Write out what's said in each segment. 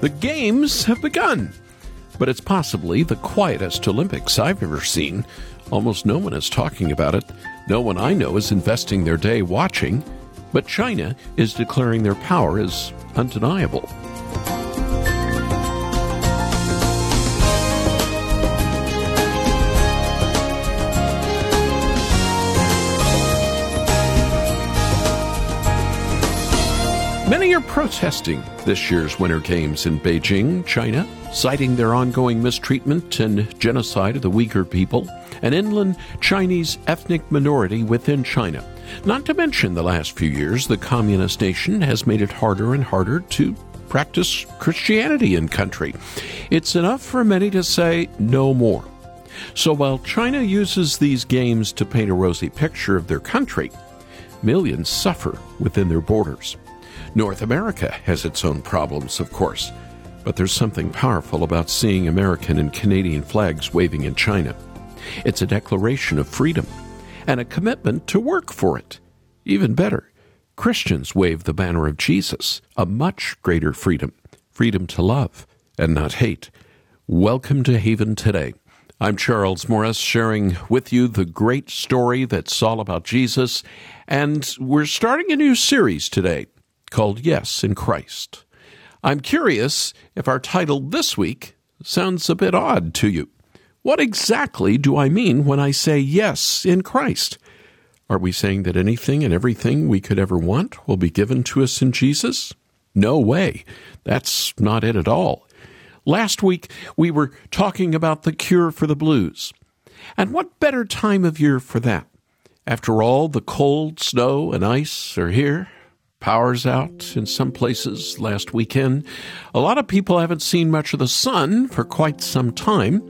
The games have begun, but it's possibly the quietest Olympics I've ever seen. Almost no one is talking about it. No one I know is investing their day watching, but China is declaring their power is undeniable. Many are protesting this year's Winter Games in Beijing, China, citing their ongoing mistreatment and genocide of the Uyghur people, an inland Chinese ethnic minority within China. Not to mention the last few years, the communist nation has made it harder and harder to practice Christianity in country. It's enough for many to say no more. So while China uses these games to paint a rosy picture of their country, millions suffer within their borders. North America has its own problems, of course, but there's something powerful about seeing American and Canadian flags waving in China. It's a declaration of freedom and a commitment to work for it. Even better, Christians wave the banner of Jesus, a much greater freedom, freedom to love and not hate. Welcome to Haven Today. I'm Charles Morris, sharing with you the great story that's all about Jesus, and we're starting a new series today called Yes in Christ. I'm curious if our title this week sounds a bit odd to you. What exactly do I mean when I say yes in Christ? Are we saying that anything and everything we could ever want will be given to us in Jesus? No way. That's not it at all. Last week, we were talking about the cure for the blues. And what better time of year for that? After all, the cold, snow, and ice are here. Power's out in some places last weekend. A lot of people haven't seen much of the sun for quite some time.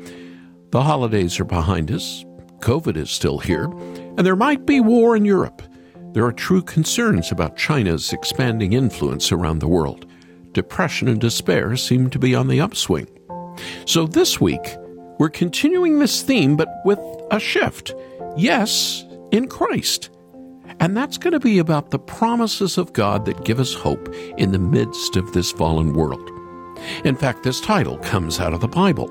The holidays are behind us. COVID is still here. And there might be war in Europe. There are true concerns about China's expanding influence around the world. Depression and despair seem to be on the upswing. So this week, we're continuing this theme, but with a shift. Yes, in Christ. And that's going to be about the promises of God that give us hope in the midst of this fallen world. In fact, this title comes out of the Bible.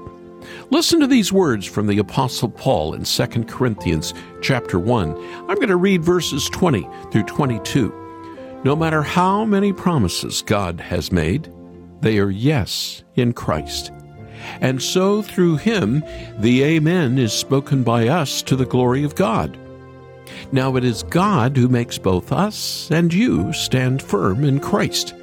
Listen to these words from the Apostle Paul in 2 Corinthians chapter 1. I'm going to read verses 20 through 22. No matter how many promises God has made, they are yes in Christ. And so through him, the Amen is spoken by us to the glory of God. Now it is God who makes both us and you stand firm in Christ.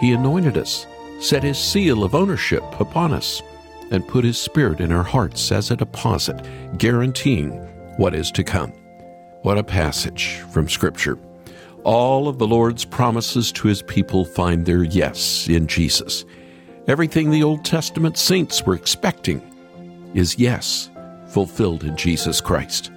He anointed us, set his seal of ownership upon us, and put his Spirit in our hearts as a deposit, guaranteeing what is to come. What a passage from Scripture. All of the Lord's promises to his people find their yes in Jesus. Everything the Old Testament saints were expecting is yes, fulfilled in Jesus Christ.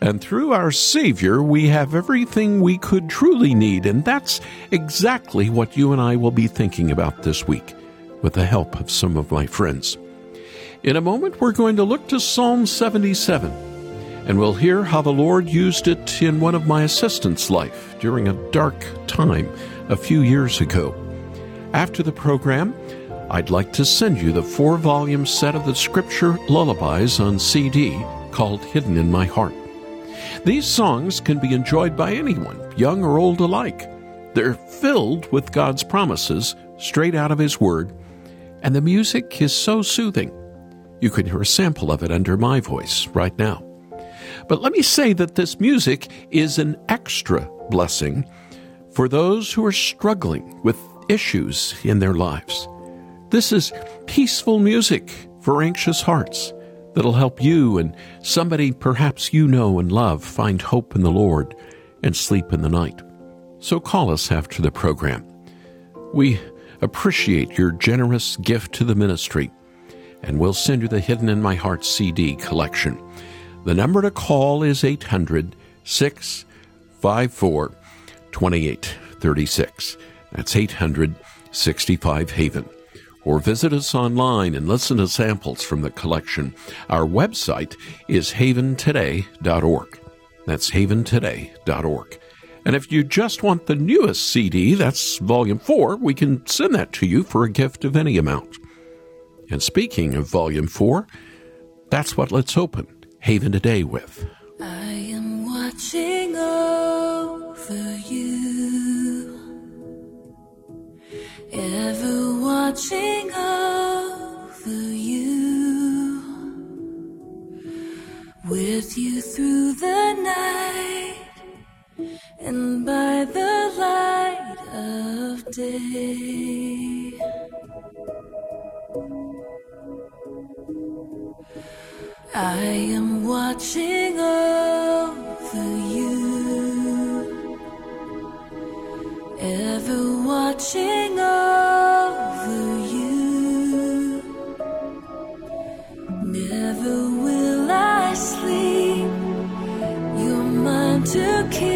And through our Savior, we have everything we could truly need. And that's exactly what you and I will be thinking about this week with the help of some of my friends. In a moment, we're going to look to Psalm 77, and we'll hear how the Lord used it in one of my assistants' life during a dark time a few years ago. After the program, I'd like to send you the 4-volume set of the Scripture Lullabies on CD called Hidden in My Heart. These songs can be enjoyed by anyone, young or old alike. They're filled with God's promises straight out of His Word, and the music is so soothing. You can hear a sample of it under my voice right now. But let me say that this music is an extra blessing for those who are struggling with issues in their lives. This is peaceful music for anxious hearts. That'll help you and somebody perhaps you know and love find hope in the Lord and sleep in the night. So call us after the program. We appreciate your generous gift to the ministry, and we'll send you the Hidden in My Heart CD collection. The number to call is 800-654-2836. That's 800-65-HAVEN. Or visit us online and listen to samples from the collection. Our website is haventoday.org. That's haventoday.org. And if you just want the newest CD, that's Volume 4, we can send that to you for a gift of any amount. And speaking of Volume 4, that's what let's open Haven Today with. I am watching over you, ever watching over you, with you through the night. And by the light of day, I am watching over you, ever watching over you. Never will I sleep, you're mine to keep.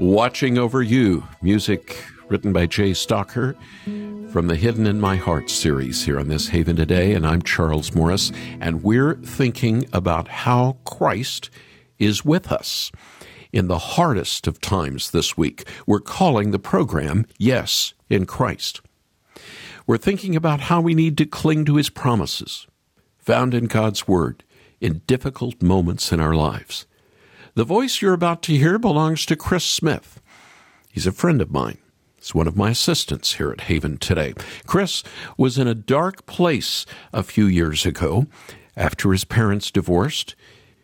Watching Over You, music written by Jay Stalker from the Hidden in My Heart series here on this Haven Today, and I'm Charles Morris, and we're thinking about how Christ is with us in the hardest of times this week. We're calling the program, Yes, in Christ. We're thinking about how we need to cling to His promises, found in God's Word, in difficult moments in our lives. The voice you're about to hear belongs to Chris Smith. He's a friend of mine. He's one of my assistants here at Haven Today. Chris was in a dark place a few years ago after his parents divorced.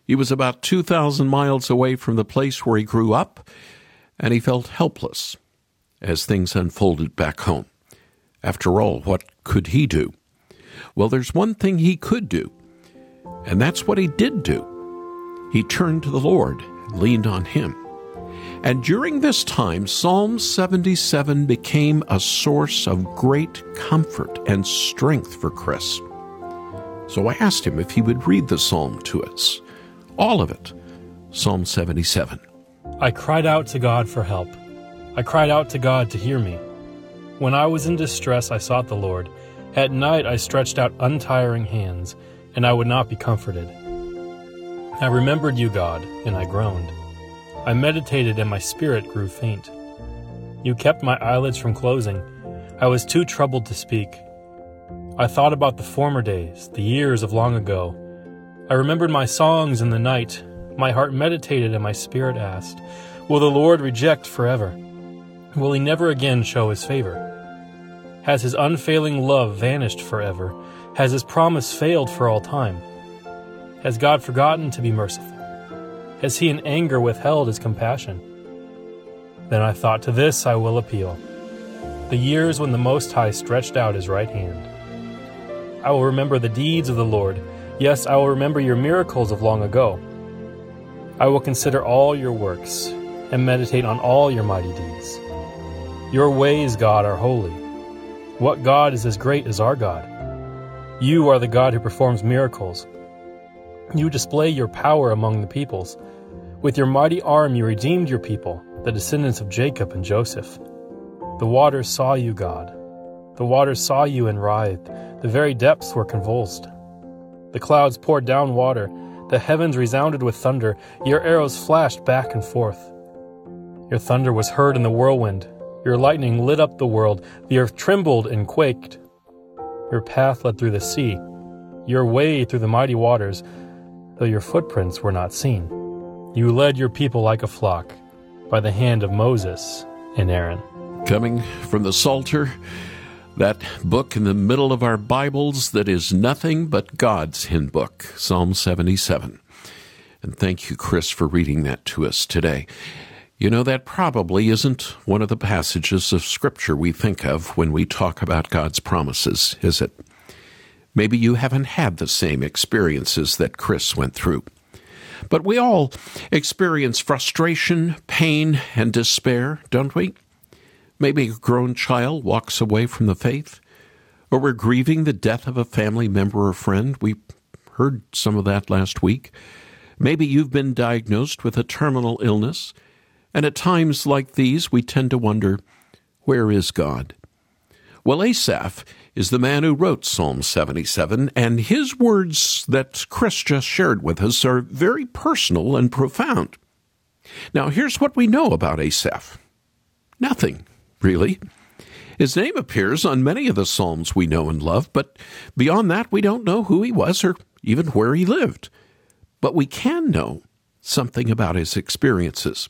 He was about 2,000 miles away from the place where he grew up, and he felt helpless as things unfolded back home. After all, what could he do? Well, there's one thing he could do, and that's what he did do. He turned to the Lord and leaned on Him. And during this time, Psalm 77 became a source of great comfort and strength for Chris. So I asked him if he would read the psalm to us, all of it, Psalm 77. I cried out to God for help. I cried out to God to hear me. When I was in distress, I sought the Lord. At night, I stretched out untiring hands, and I would not be comforted. I remembered you, God, and I groaned. I meditated, and my spirit grew faint. You kept my eyelids from closing. I was too troubled to speak. I thought about the former days, the years of long ago. I remembered my songs in the night. My heart meditated, and my spirit asked, will the Lord reject forever? Will He never again show His favor? Has His unfailing love vanished forever? Has His promise failed for all time? Has God forgotten to be merciful? Has He in anger withheld His compassion? Then I thought, to this I will appeal. The years when the Most High stretched out His right hand. I will remember the deeds of the Lord. Yes, I will remember your miracles of long ago. I will consider all your works and meditate on all your mighty deeds. Your ways, God, are holy. What God is as great as our God? You are the God who performs miracles. You display your power among the peoples. With your mighty arm you redeemed your people, the descendants of Jacob and Joseph. The waters saw you, God. The waters saw you and writhed. The very depths were convulsed. The clouds poured down water. The heavens resounded with thunder. Your arrows flashed back and forth. Your thunder was heard in the whirlwind. Your lightning lit up the world. The earth trembled and quaked. Your path led through the sea, your way through the mighty waters, though your footprints were not seen. You led your people like a flock by the hand of Moses and Aaron. Coming from the Psalter, that book in the middle of our Bibles that is nothing but God's hymn book, Psalm 77. And thank you, Chris, for reading that to us today. You know, that probably isn't one of the passages of Scripture we think of when we talk about God's promises, is it? Maybe you haven't had the same experiences that Chris went through. But we all experience frustration, pain, and despair, don't we? Maybe a grown child walks away from the faith, or we're grieving the death of a family member or friend. We heard some of that last week. Maybe you've been diagnosed with a terminal illness. And at times like these, we tend to wonder, where is God? Well, Asaph is the man who wrote Psalm 77, and his words that Chris just shared with us are very personal and profound. Now, here's what we know about Asaph. Nothing, really. His name appears on many of the Psalms we know and love, but beyond that, we don't know who he was or even where he lived. But we can know something about his experiences.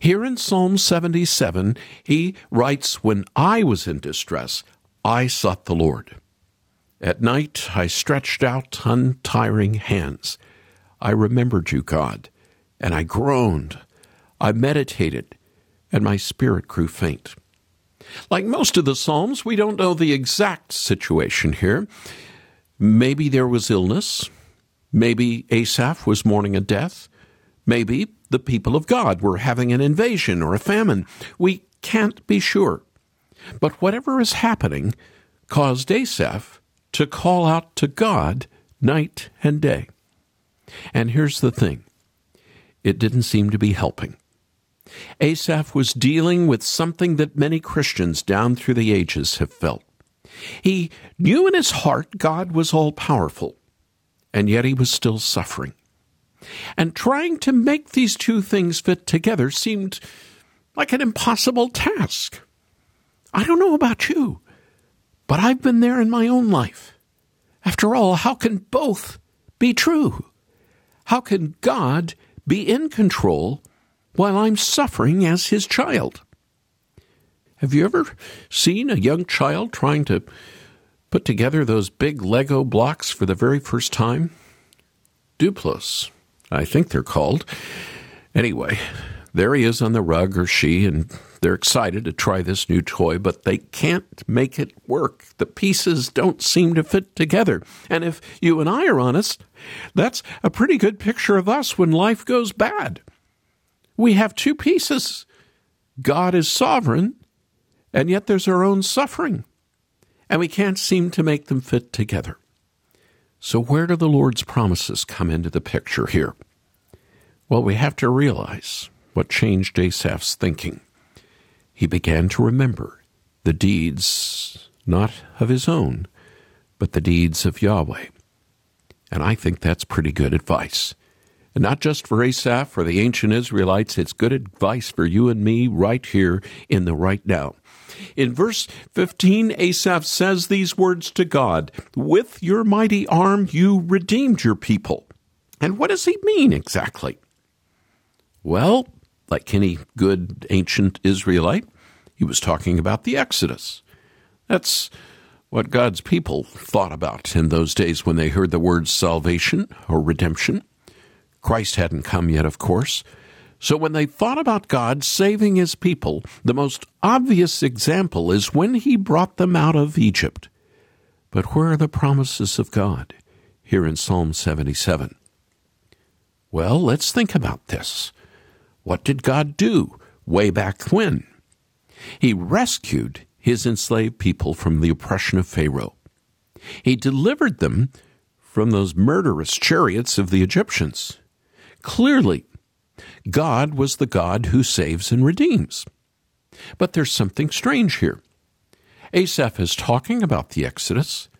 Here in Psalm 77, he writes, when I was in distress, I sought the Lord. At night, I stretched out untiring hands. I remembered you, God, and I groaned. I meditated, and my spirit grew faint. Like most of the Psalms, we don't know the exact situation here. Maybe there was illness. Maybe Asaph was mourning a death. Maybe the people of God were having an invasion or a famine. We can't be sure. But whatever is happening caused Asaph to call out to God night and day. And here's the thing. It didn't seem to be helping. Asaph was dealing with something that many Christians down through the ages have felt. He knew in his heart God was all-powerful, and yet he was still suffering. And trying to make these two things fit together seemed like an impossible task. I don't know about you, but I've been there in my own life. After all, how can both be true? How can God be in control while I'm suffering as his child? Have you ever seen a young child trying to put together those big Lego blocks for the very first time? Duplos, I think they're called. Anyway, there he is on the rug, or she, and they're excited to try this new toy, but they can't make it work. The pieces don't seem to fit together. And if you and I are honest, that's a pretty good picture of us when life goes bad. We have two pieces. God is sovereign, and yet there's our own suffering, and we can't seem to make them fit together. So where do the Lord's promises come into the picture here? Well, we have to realize what changed Asaph's thinking. He began to remember the deeds, not of his own, but the deeds of Yahweh. And I think that's pretty good advice. And not just for Asaph, for the ancient Israelites, it's good advice for you and me right here in the right now. In verse 15, Asaph says these words to God, "With your mighty arm you redeemed your people." And what does he mean exactly? Well, like any good ancient Israelite, he was talking about the Exodus. That's what God's people thought about in those days when they heard the word salvation or redemption. Christ hadn't come yet, of course. So when they thought about God saving his people, the most obvious example is when he brought them out of Egypt. But where are the promises of God here in Psalm 77? Well, let's think about this. What did God do way back when? He rescued his enslaved people from the oppression of Pharaoh. He delivered them from those murderous chariots of the Egyptians. Clearly, God was the God who saves and redeems. But there's something strange here. Asaph is talking about the Exodus,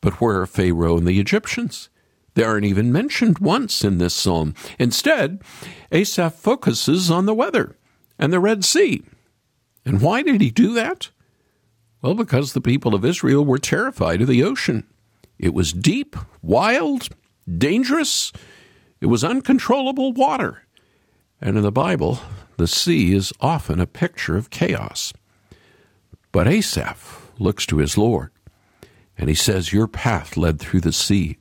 but where are Pharaoh and the Egyptians? They aren't even mentioned once in this psalm. Instead, Asaph focuses on the weather and the Red Sea. And why did he do that? Well, because the people of Israel were terrified of the ocean. It was deep, wild, dangerous. It was uncontrollable water. And in the Bible, the sea is often a picture of chaos. But Asaph looks to his Lord, and he says, "Your path led through the sea.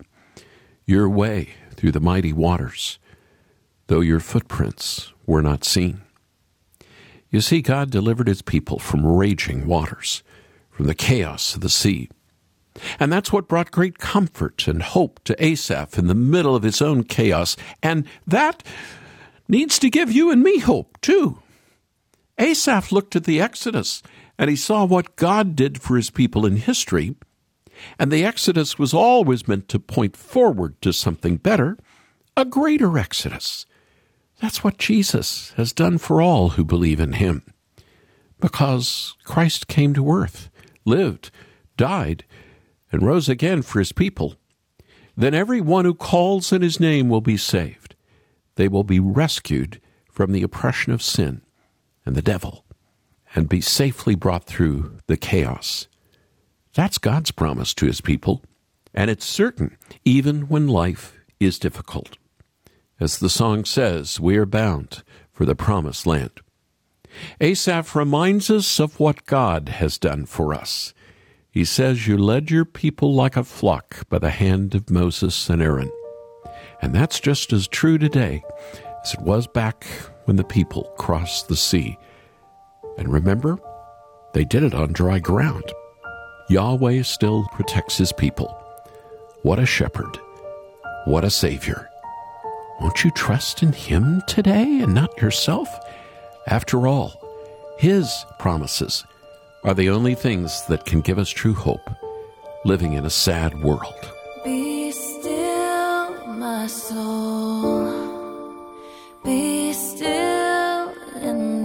Your way through the mighty waters, though your footprints were not seen." You see, God delivered his people from raging waters, from the chaos of the sea. And that's what brought great comfort and hope to Asaph in the middle of his own chaos. And that needs to give you and me hope, too. Asaph looked at the Exodus, and he saw what God did for his people in history. And the Exodus was always meant to point forward to something better, a greater Exodus. That's what Jesus has done for all who believe in him. Because Christ came to earth, lived, died, and rose again for his people, then everyone who calls in his name will be saved. They will be rescued from the oppression of sin and the devil, and be safely brought through the chaos. That's God's promise to his people, and it's certain even when life is difficult. As the song says, we are bound for the promised land. Asaph reminds us of what God has done for us. He says, "You led your people like a flock by the hand of Moses and Aaron." And that's just as true today as it was back when the people crossed the sea. And remember, they did it on dry ground. Yahweh still protects his people. What a shepherd. What a savior. Won't you trust in him today and not yourself? After all, his promises are the only things that can give us true hope, living in a sad world. Be still, my soul. Be still in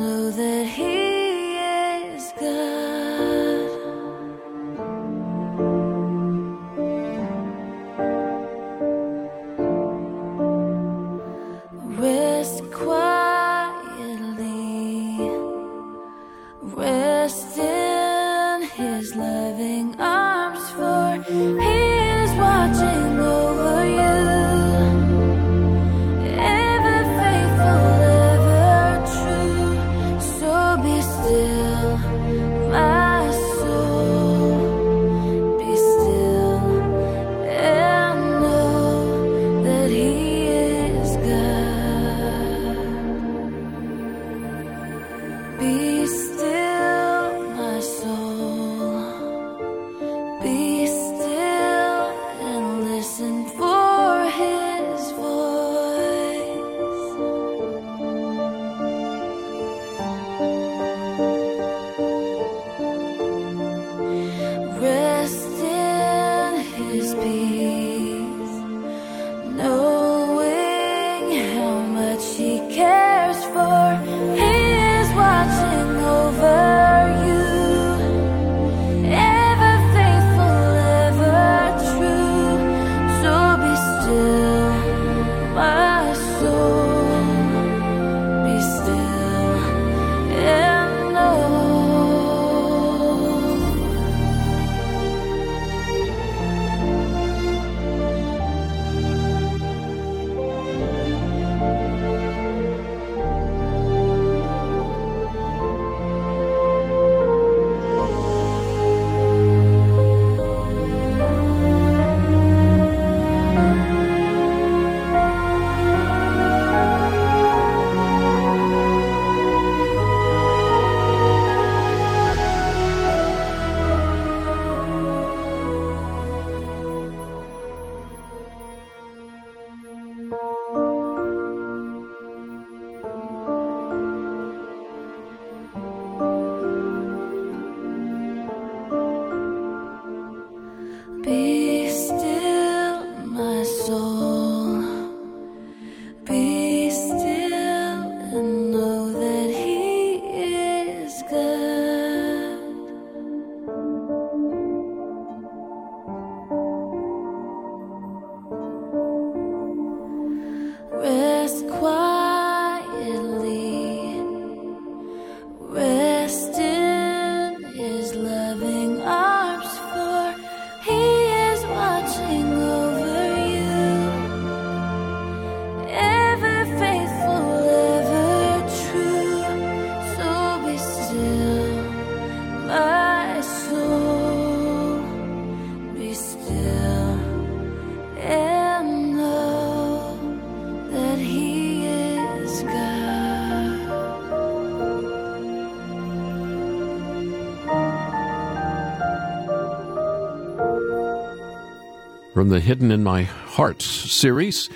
From the Hidden in My Heart series,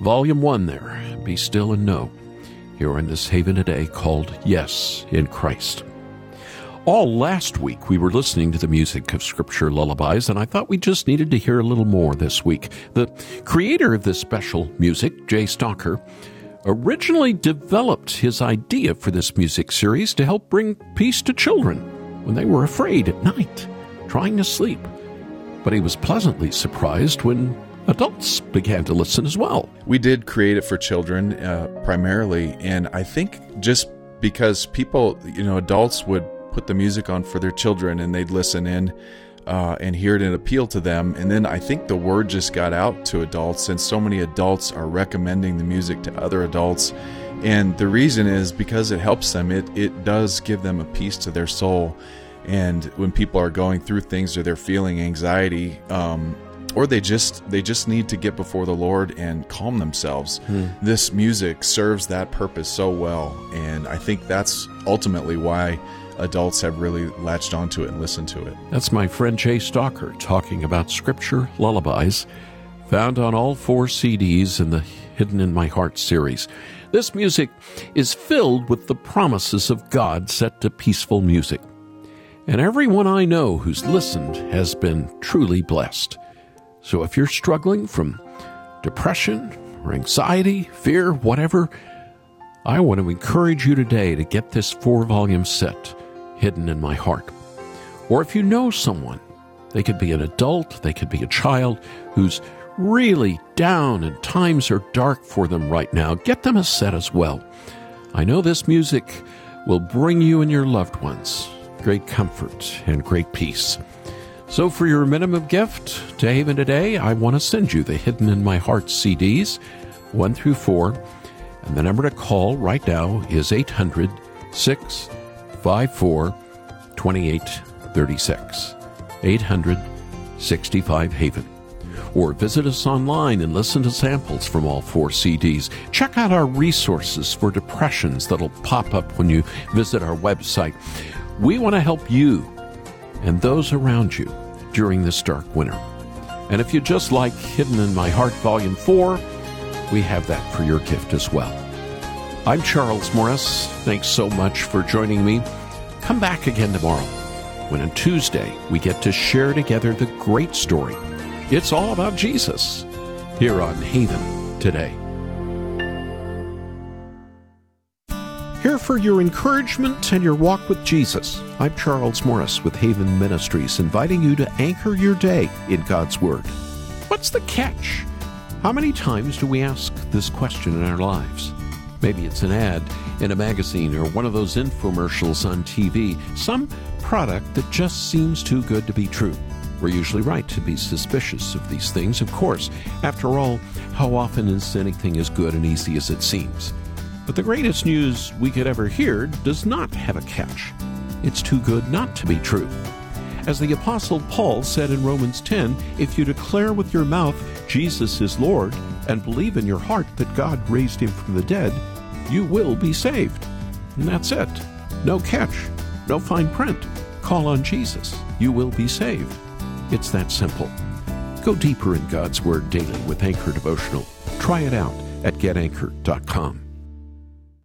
Volume 1 there, Be Still and Know, here in this Haven Today called Yes in Christ. All last week we were listening to the music of Scripture Lullabies, and I thought we just needed to hear a little more this week. The creator of this special music, Jay Stalker, originally developed his idea for this music series to help bring peace to children when they were afraid at night, trying to sleep. But he was pleasantly surprised when adults began to listen as well. We did create it for children primarily, and I think just because people, adults would put the music on for their children and they'd listen in and hear it and appeal to them. And then I think the word just got out to adults, and so many adults are recommending the music to other adults. And the reason is because it helps them. It does give them a peace to their soul. And when people are going through things or they're feeling anxiety, or they just need to get before the Lord and calm themselves, This music serves that purpose so well. And I think that's ultimately why adults have really latched onto it and listened to it. That's my friend Jay Stalker talking about Scripture Lullabies, found on all 4 CDs in the Hidden in My Heart series. This music is filled with the promises of God set to peaceful music. And everyone I know who's listened has been truly blessed. So if you're struggling from depression or anxiety, fear, whatever, I want to encourage you today to get this 4-volume set, Hidden in My Heart. Or if you know someone, they could be an adult, they could be a child, who's really down and times are dark for them right now, get them a set as well. I know this music will bring you and your loved ones great comfort and great peace. So for your minimum gift to Haven Today, I want to send you the Hidden in My Heart CDs, 1 through 4. And the number to call right now is 800-654-2836. 800-65-HAVEN. or visit us online and listen to samples from all four CDs. Check out our resources for depressions that'll pop up when you visit our website. We want to help you and those around you during this dark winter. And if you just like Hidden in My Heart Volume 4, we have that for your gift as well. I'm Charles Morris. Thanks so much for joining me. Come back again tomorrow, when on Tuesday we get to share together the great story. It's all about Jesus, here on Haven Today. Here for your encouragement and your walk with Jesus. I'm Charles Morris with Haven Ministries, inviting you to anchor your day in God's Word. What's the catch? How many times do we ask this question in our lives? Maybe it's an ad in a magazine or one of those infomercials on TV, some product that just seems too good to be true. We're usually right to be suspicious of these things, of course. After all, how often is anything as good and easy as it seems? But the greatest news we could ever hear does not have a catch. It's too good not to be true. As the Apostle Paul said in Romans 10, if you declare with your mouth Jesus is Lord and believe in your heart that God raised him from the dead, you will be saved. And that's it. No catch. No fine print. Call on Jesus. You will be saved. It's that simple. Go deeper in God's Word daily with Anchor Devotional. Try it out at getanchor.com.